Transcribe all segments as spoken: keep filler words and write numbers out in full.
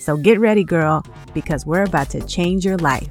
So get ready, girl, because we're about to change your life.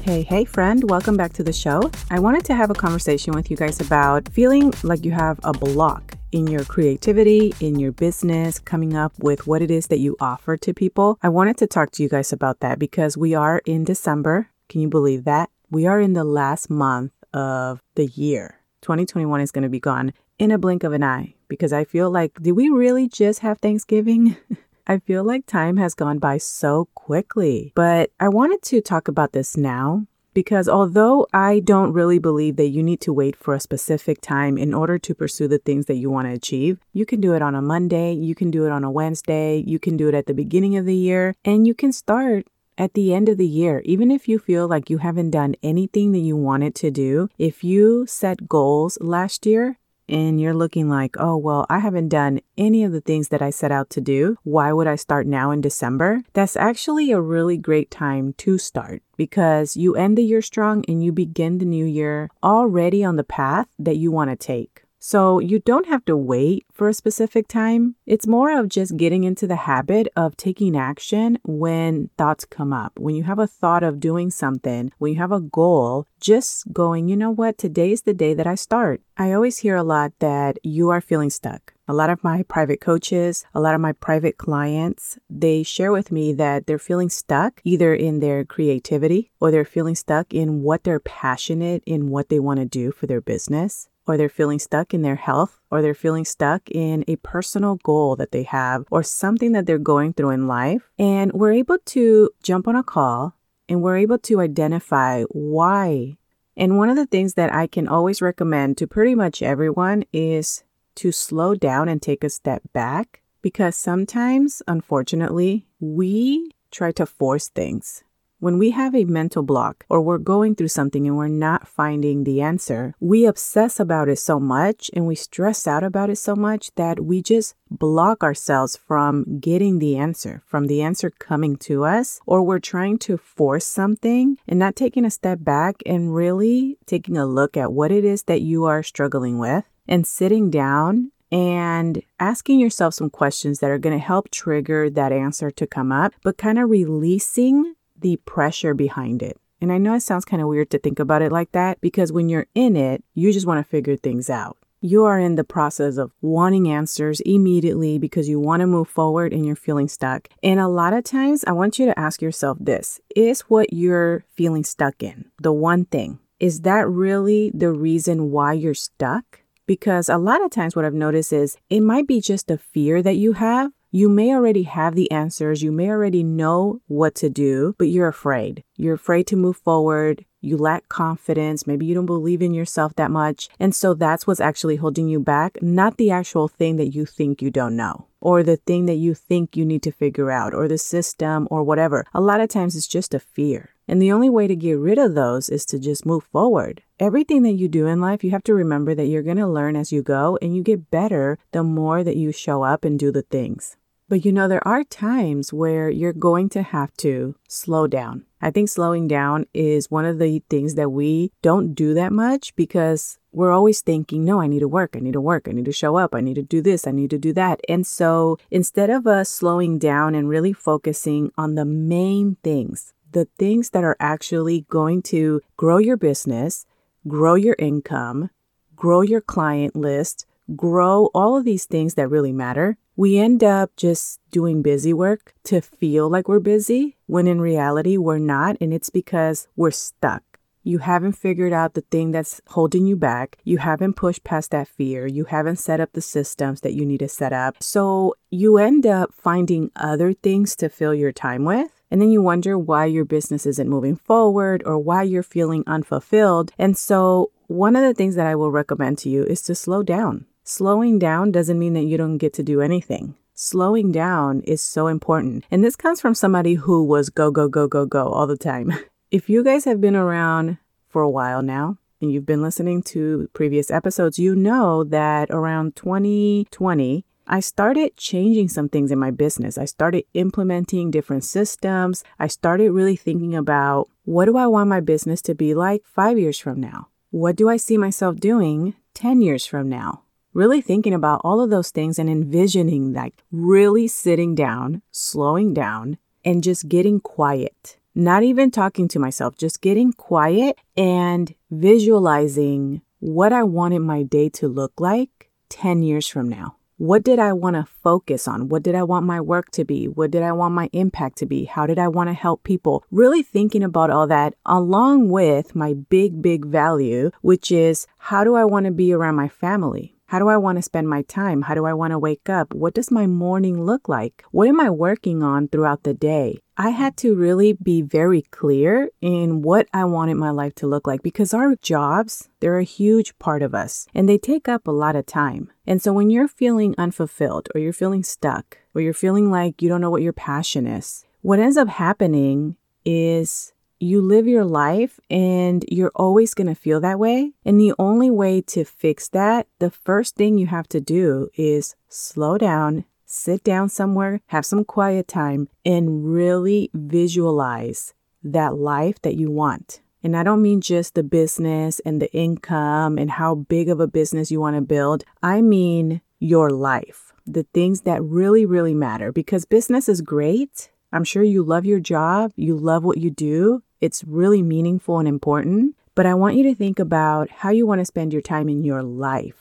Hey, hey, friend, welcome back to the show. I wanted to have a conversation with you guys about feeling like you have a block in your creativity, in your business, coming up with what it is that you offer to people. I wanted to talk to you guys about that because we are in December. Can you believe that? We are in the last month of the year. twenty twenty-one is going to be gone in a blink of an eye because I feel like, did we really just have Thanksgiving? I feel like time has gone by so quickly, but I wanted to talk about this now because although I don't really believe that you need to wait for a specific time in order to pursue the things that you want to achieve, you can do it on a Monday, you can do it on a Wednesday, you can do it at the beginning of the year, and you can start at the end of the year. Even if you feel like you haven't done anything that you wanted to do, if you set goals last year, and you're looking like, oh, well, I haven't done any of the things that I set out to do. Why would I start now in December? That's actually a really great time to start because you end the year strong and you begin the new year already on the path that you want to take. So you don't have to wait for a specific time. It's more of just getting into the habit of taking action when thoughts come up. When you have a thought of doing something, when you have a goal, just going, you know what, today is the day that I start. I always hear a lot that you are feeling stuck. A lot of my private coaches, a lot of my private clients, they share with me that they're feeling stuck either in their creativity or they're feeling stuck in what they're passionate in, what they want to do for their business. Or they're feeling stuck in their health, or they're feeling stuck in a personal goal that they have, or something that they're going through in life. And we're able to jump on a call and we're able to identify why. And one of the things that I can always recommend to pretty much everyone is to slow down and take a step back, because sometimes, unfortunately, we try to force things. When we have a mental block or we're going through something and we're not finding the answer, we obsess about it so much and we stress out about it so much that we just block ourselves from getting the answer, from the answer coming to us, or we're trying to force something and not taking a step back and really taking a look at what it is that you are struggling with and sitting down and asking yourself some questions that are going to help trigger that answer to come up, but kind of releasing the pressure behind it. And I know it sounds kind of weird to think about it like that, because when you're in it, you just want to figure things out. You are in the process of wanting answers immediately because you want to move forward and you're feeling stuck. And a lot of times, I want you to ask yourself this, is what you're feeling stuck in the one thing? Is that really the reason why you're stuck? Because a lot of times what I've noticed is it might be just a fear that you have. You may already have the answers, you may already know what to do, but you're afraid. You're afraid to move forward, you lack confidence, maybe you don't believe in yourself that much, and so that's what's actually holding you back, not the actual thing that you think you don't know, or the thing that you think you need to figure out, or the system, or whatever. A lot of times it's just a fear. And the only way to get rid of those is to just move forward. Everything that you do in life, you have to remember that you're going to learn as you go, and you get better the more that you show up and do the things. But you know, there are times where you're going to have to slow down. I think slowing down is one of the things that we don't do that much because we're always thinking, no, I need to work, I need to work, I need to show up, I need to do this, I need to do that. And so instead of us slowing down and really focusing on the main things, the things that are actually going to grow your business, grow your income, grow your client list, grow all of these things that really matter, we end up just doing busy work to feel like we're busy when in reality we're not. And it's because we're stuck. You haven't figured out the thing that's holding you back. You haven't pushed past that fear. You haven't set up the systems that you need to set up. So you end up finding other things to fill your time with. And then you wonder why your business isn't moving forward or why you're feeling unfulfilled. And so one of the things that I will recommend to you is to slow down. Slowing down doesn't mean that you don't get to do anything. Slowing down is so important. And this comes from somebody who was go, go, go, go, go all the time. If you guys have been around for a while now, and you've been listening to previous episodes, you know that around twenty twenty, I started changing some things in my business. I started implementing different systems. I started really thinking about, what do I want my business to be like five years from now? What do I see myself doing ten years from now? Really thinking about all of those things and envisioning, like really sitting down, slowing down, and just getting quiet. Not even talking to myself, just getting quiet and visualizing what I wanted my day to look like ten years from now. What did I want to focus on? What did I want my work to be? What did I want my impact to be? How did I want to help people? Really thinking about all that, along with my big, big value, which is, how do I want to be around my family? How do I want to spend my time? How do I want to wake up? What does my morning look like? What am I working on throughout the day? I had to really be very clear in what I wanted my life to look like, because our jobs, they're a huge part of us and they take up a lot of time. And so when you're feeling unfulfilled, or you're feeling stuck, or you're feeling like you don't know what your passion is, what ends up happening is you live your life and you're always going to feel that way. And the only way to fix that, the first thing you have to do is slow down, sit down somewhere, have some quiet time, and really visualize that life that you want. And I don't mean just the business and the income and how big of a business you want to build. I mean your life, the things that really, really matter, because business is great. I'm sure you love your job. You love what you do. It's really meaningful and important, but I want you to think about how you want to spend your time in your life,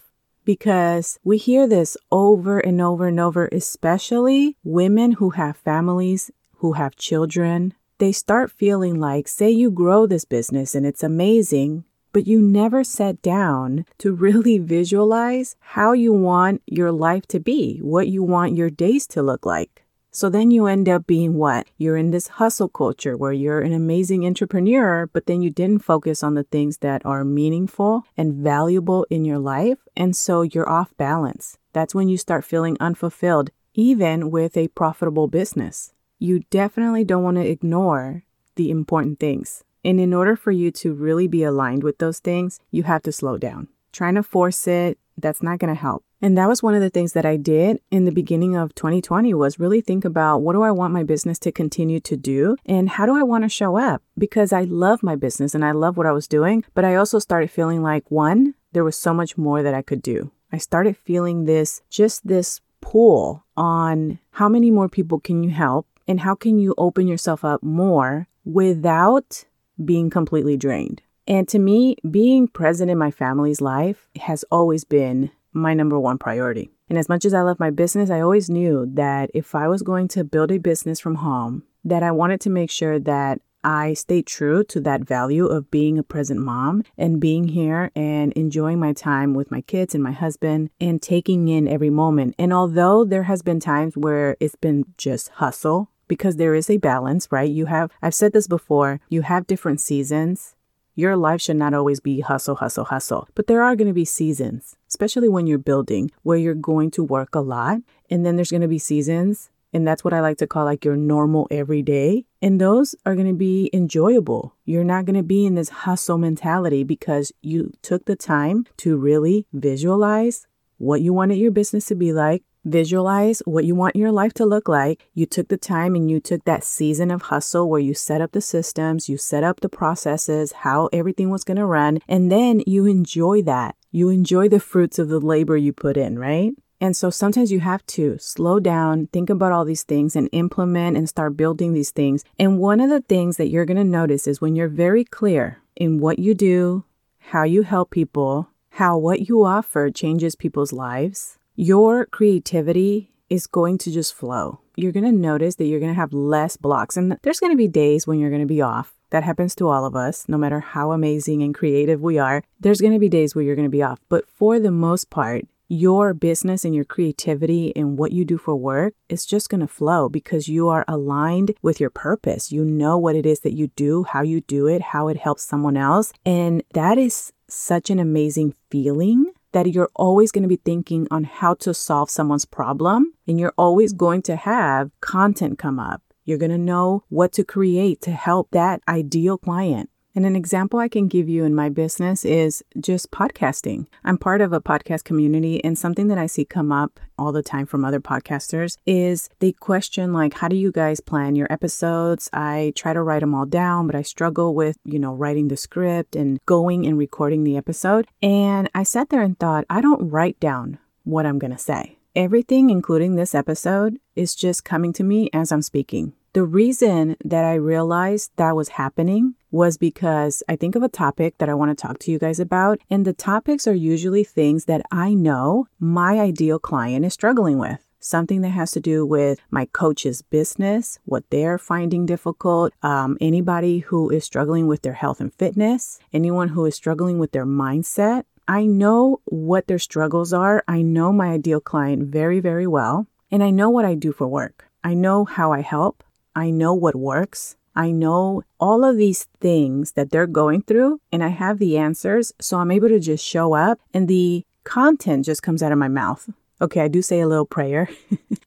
because we hear this over and over and over, especially women who have families, who have children. They start feeling like, say you grow this business and it's amazing, but you never sat down to really visualize how you want your life to be, what you want your days to look like. So then you end up being what? You're in this hustle culture where you're an amazing entrepreneur, but then you didn't focus on the things that are meaningful and valuable in your life. And so you're off balance. That's when you start feeling unfulfilled, even with a profitable business. You definitely don't want to ignore the important things. And in order for you to really be aligned with those things, you have to slow down. Trying to force it, that's not going to help. And that was one of the things that I did in the beginning of twenty twenty, was really think about, what do I want my business to continue to do? And how do I want to show up? Because I love my business and I love what I was doing. But I also started feeling like, one, there was so much more that I could do. I started feeling this, just this pull on how many more people can you help? And how can you open yourself up more without being completely drained? And to me, being present in my family's life has always been my number one priority. And as much as I love my business, I always knew that if I was going to build a business from home, that I wanted to make sure that I stayed true to that value of being a present mom and being here and enjoying my time with my kids and my husband and taking in every moment. And although there has been times where it's been just hustle, because there is a balance, right? You have, I've said this before, you have different seasons. Your life should not always be hustle, hustle, hustle. But there are going to be seasons, especially when you're building, where you're going to work a lot. And then there's going to be seasons, and that's what I like to call like your normal everyday. And those are going to be enjoyable. You're not going to be in this hustle mentality, because you took the time to really visualize what you wanted your business to be like, visualize what you want your life to look like. You took the time and you took that season of hustle where you set up the systems, you set up the processes, how everything was going to run, and then you enjoy that. You enjoy the fruits of the labor you put in, right? And so sometimes you have to slow down, think about all these things and implement and start building these things. And one of the things that you're going to notice is when you're very clear in what you do, how you help people, how what you offer changes people's lives, your creativity is going to just flow. You're going to notice that you're going to have less blocks. And there's going to be days when you're going to be off. That happens to all of us, no matter how amazing and creative we are. There's going to be days where you're going to be off. But for the most part, your business and your creativity and what you do for work is just going to flow, because you are aligned with your purpose. You know what it is that you do, how you do it, how it helps someone else. And that is such an amazing feeling that you're always going to be thinking on how to solve someone's problem, and you're always going to have content come up. You're going to know what to create to help that ideal client. And an example I can give you in my business is just podcasting. I'm part of a podcast community, and something that I see come up all the time from other podcasters is they question, like, how do you guys plan your episodes? I try to write them all down, but I struggle with, you know, writing the script and going and recording the episode. And I sat there and thought, I don't write down what I'm going to say. Everything, including this episode, is just coming to me as I'm speaking. The reason that I realized that was happening was because I think of a topic that I want to talk to you guys about, and the topics are usually things that I know my ideal client is struggling with. Something that has to do with my coach's business, what they're finding difficult, um, anybody who is struggling with their health and fitness, anyone who is struggling with their mindset. I know what their struggles are. I know my ideal client very, very well, and I know what I do for work. I know how I help. I know what works. I know all of these things that they're going through, and I have the answers, so I'm able to just show up and the content just comes out of my mouth. Okay, I do say a little prayer.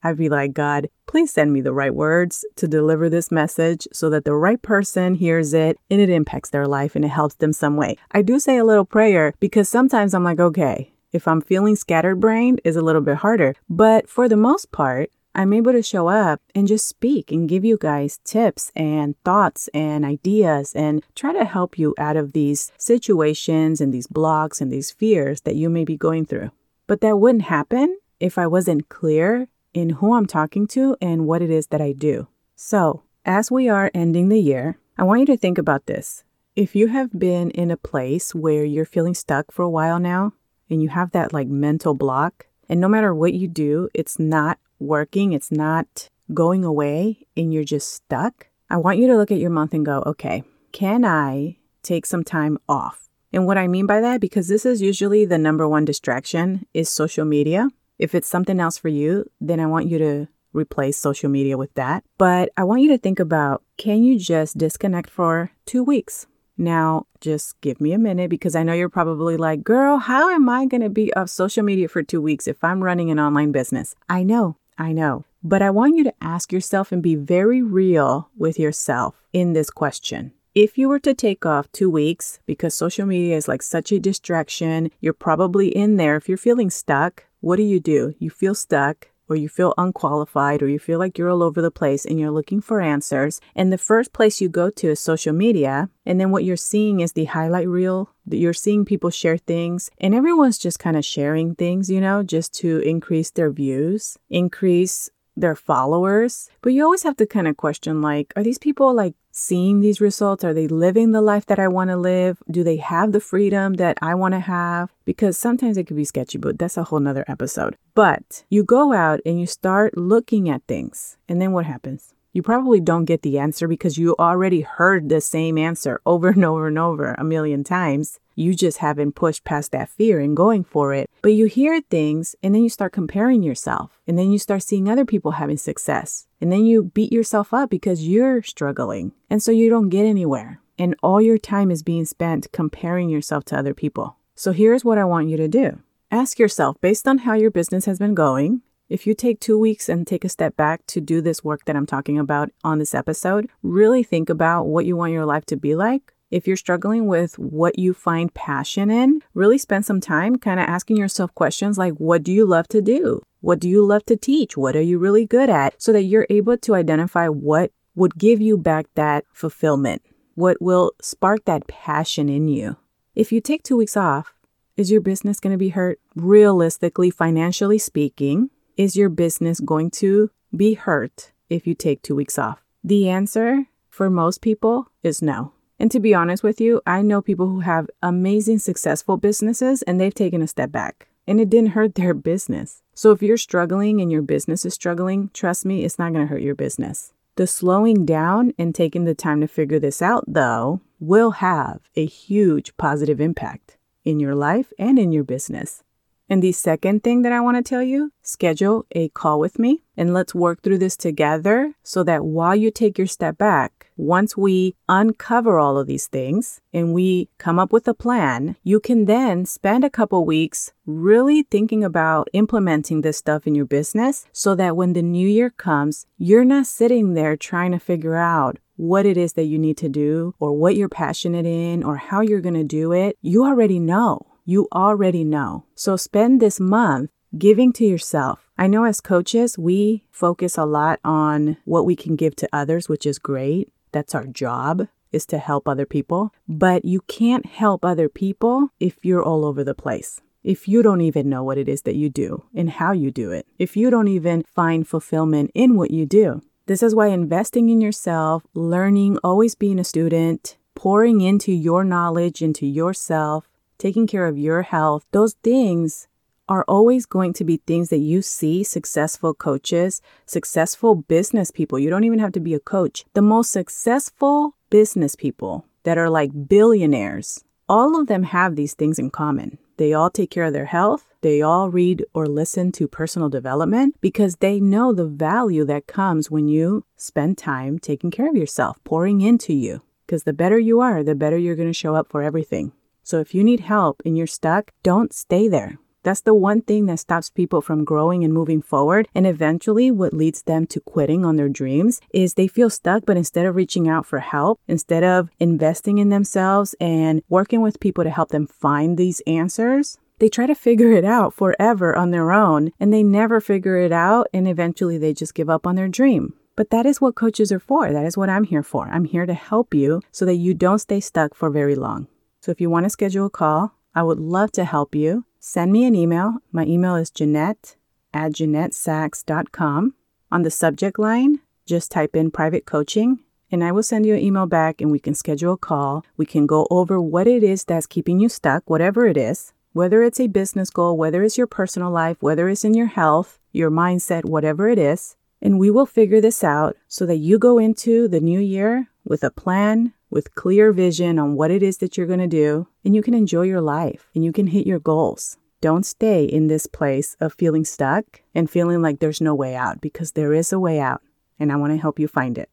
I'd be like, God, please send me the right words to deliver this message so that the right person hears it and it impacts their life and it helps them some way. I do say a little prayer because sometimes I'm like, okay, if I'm feeling scatterbrained, it's a little bit harder. But for the most part, I'm able to show up and just speak and give you guys tips and thoughts and ideas and try to help you out of these situations and these blocks and these fears that you may be going through. But that wouldn't happen if I wasn't clear in who I'm talking to and what it is that I do. So, as we are ending the year, I want you to think about this. If you have been in a place where you're feeling stuck for a while now and you have that like mental block, and no matter what you do, it's not working, it's not going away, and you're just stuck, I want you to look at your month and go, okay, can I take some time off? And what I mean by that, because this is usually the number one distraction, is social media. If it's something else for you, then I want you to replace social media with that. But I want you to think about, can you just disconnect for two weeks? Now, just give me a minute, because I know you're probably like, girl, how am I going to be off social media for two weeks if I'm running an online business? I know. I know, but I want you to ask yourself and be very real with yourself in this question. If you were to take off two weeks, because social media is like such a distraction, you're probably in there. If you're feeling stuck, what do you do? You feel stuck, or you feel unqualified, or you feel like you're all over the place and you're looking for answers. And the first place you go to is social media. And then what you're seeing is the highlight reel. You're seeing people share things, and everyone's just kind of sharing things, you know, just to increase their views, increase their followers. But you always have to kind of question, like, are these people like seeing these results? Are they living the life that I want to live? Do they have the freedom that I want to have? Because sometimes it could be sketchy, but that's a whole nother episode. But you go out and you start looking at things. And then what happens? You probably don't get the answer because you already heard the same answer over and over and over a million times. You just haven't pushed past that fear and going for it. But you hear things, and then you start comparing yourself. And then you start seeing other people having success. And then you beat yourself up because you're struggling. And so you don't get anywhere. And all your time is being spent comparing yourself to other people. So here's what I want you to do. Ask yourself, based on how your business has been going, if you take two weeks and take a step back to do this work that I'm talking about on this episode, really think about what you want your life to be like. If you're struggling with what you find passion in, really spend some time kind of asking yourself questions like, what do you love to do? What do you love to teach? What are you really good at? So that you're able to identify what would give you back that fulfillment, what will spark that passion in you. If you take two weeks off, is your business going to be hurt? Realistically, financially speaking, is your business going to be hurt if you take two weeks off? The answer for most people is no. And to be honest with you, I know people who have amazing, successful businesses and they've taken a step back and it didn't hurt their business. So if you're struggling and your business is struggling, trust me, it's not going to hurt your business. The slowing down and taking the time to figure this out, though, will have a huge positive impact in your life and in your business. And the second thing that I want to tell you, schedule a call with me and let's work through this together so that while you take your step back, once we uncover all of these things and we come up with a plan, you can then spend a couple weeks really thinking about implementing this stuff in your business so that when the new year comes, you're not sitting there trying to figure out what it is that you need to do or what you're passionate in or how you're going to do it. You already know. You already know. So spend this month giving to yourself. I know as coaches, we focus a lot on what we can give to others, which is great. That's our job, is to help other people. But you can't help other people if you're all over the place. If you don't even know what it is that you do and how you do it. If you don't even find fulfillment in what you do. This is why investing in yourself, learning, always being a student, pouring into your knowledge, into yourself, taking care of your health, those things are always going to be things that you see successful coaches, successful business people. You don't even have to be a coach. The most successful business people that are like billionaires, all of them have these things in common. They all take care of their health. They all read or listen to personal development because they know the value that comes when you spend time taking care of yourself, pouring into you. Because the better you are, the better you're going to show up for everything. So if you need help and you're stuck, don't stay there. That's the one thing that stops people from growing and moving forward. And eventually what leads them to quitting on their dreams is they feel stuck. But instead of reaching out for help, instead of investing in themselves and working with people to help them find these answers, they try to figure it out forever on their own and they never figure it out. And eventually they just give up on their dream. But that is what coaches are for. That is what I'm here for. I'm here to help you so that you don't stay stuck for very long. So if you want to schedule a call, I would love to help you. Send me an email. My email is Jeanette at Jeanette Sachs dot com. On the subject line, just type in private coaching and I will send you an email back and we can schedule a call. We can go over what it is that's keeping you stuck, whatever it is, whether it's a business goal, whether it's your personal life, whether it's in your health, your mindset, whatever it is. And we will figure this out so that you go into the new year with a plan, with clear vision on what it is that you're going to do, and you can enjoy your life and you can hit your goals. Don't stay in this place of feeling stuck and feeling like there's no way out, because there is a way out and I want to help you find it.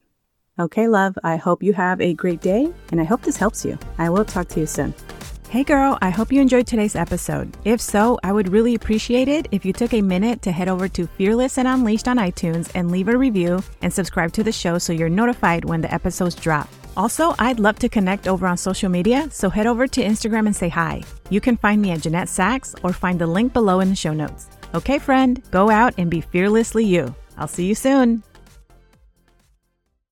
Okay, love, I hope you have a great day and I hope this helps you. I will talk to you soon. Hey girl, I hope you enjoyed today's episode. If so, I would really appreciate it if you took a minute to head over to Fearless and Unleashed on iTunes and leave a review and subscribe to the show so you're notified when the episodes drop. Also, I'd love to connect over on social media, so head over to Instagram and say hi. You can find me at Jeanette Sachs or find the link below in the show notes. Okay, friend, go out and be fearlessly you. I'll see you soon.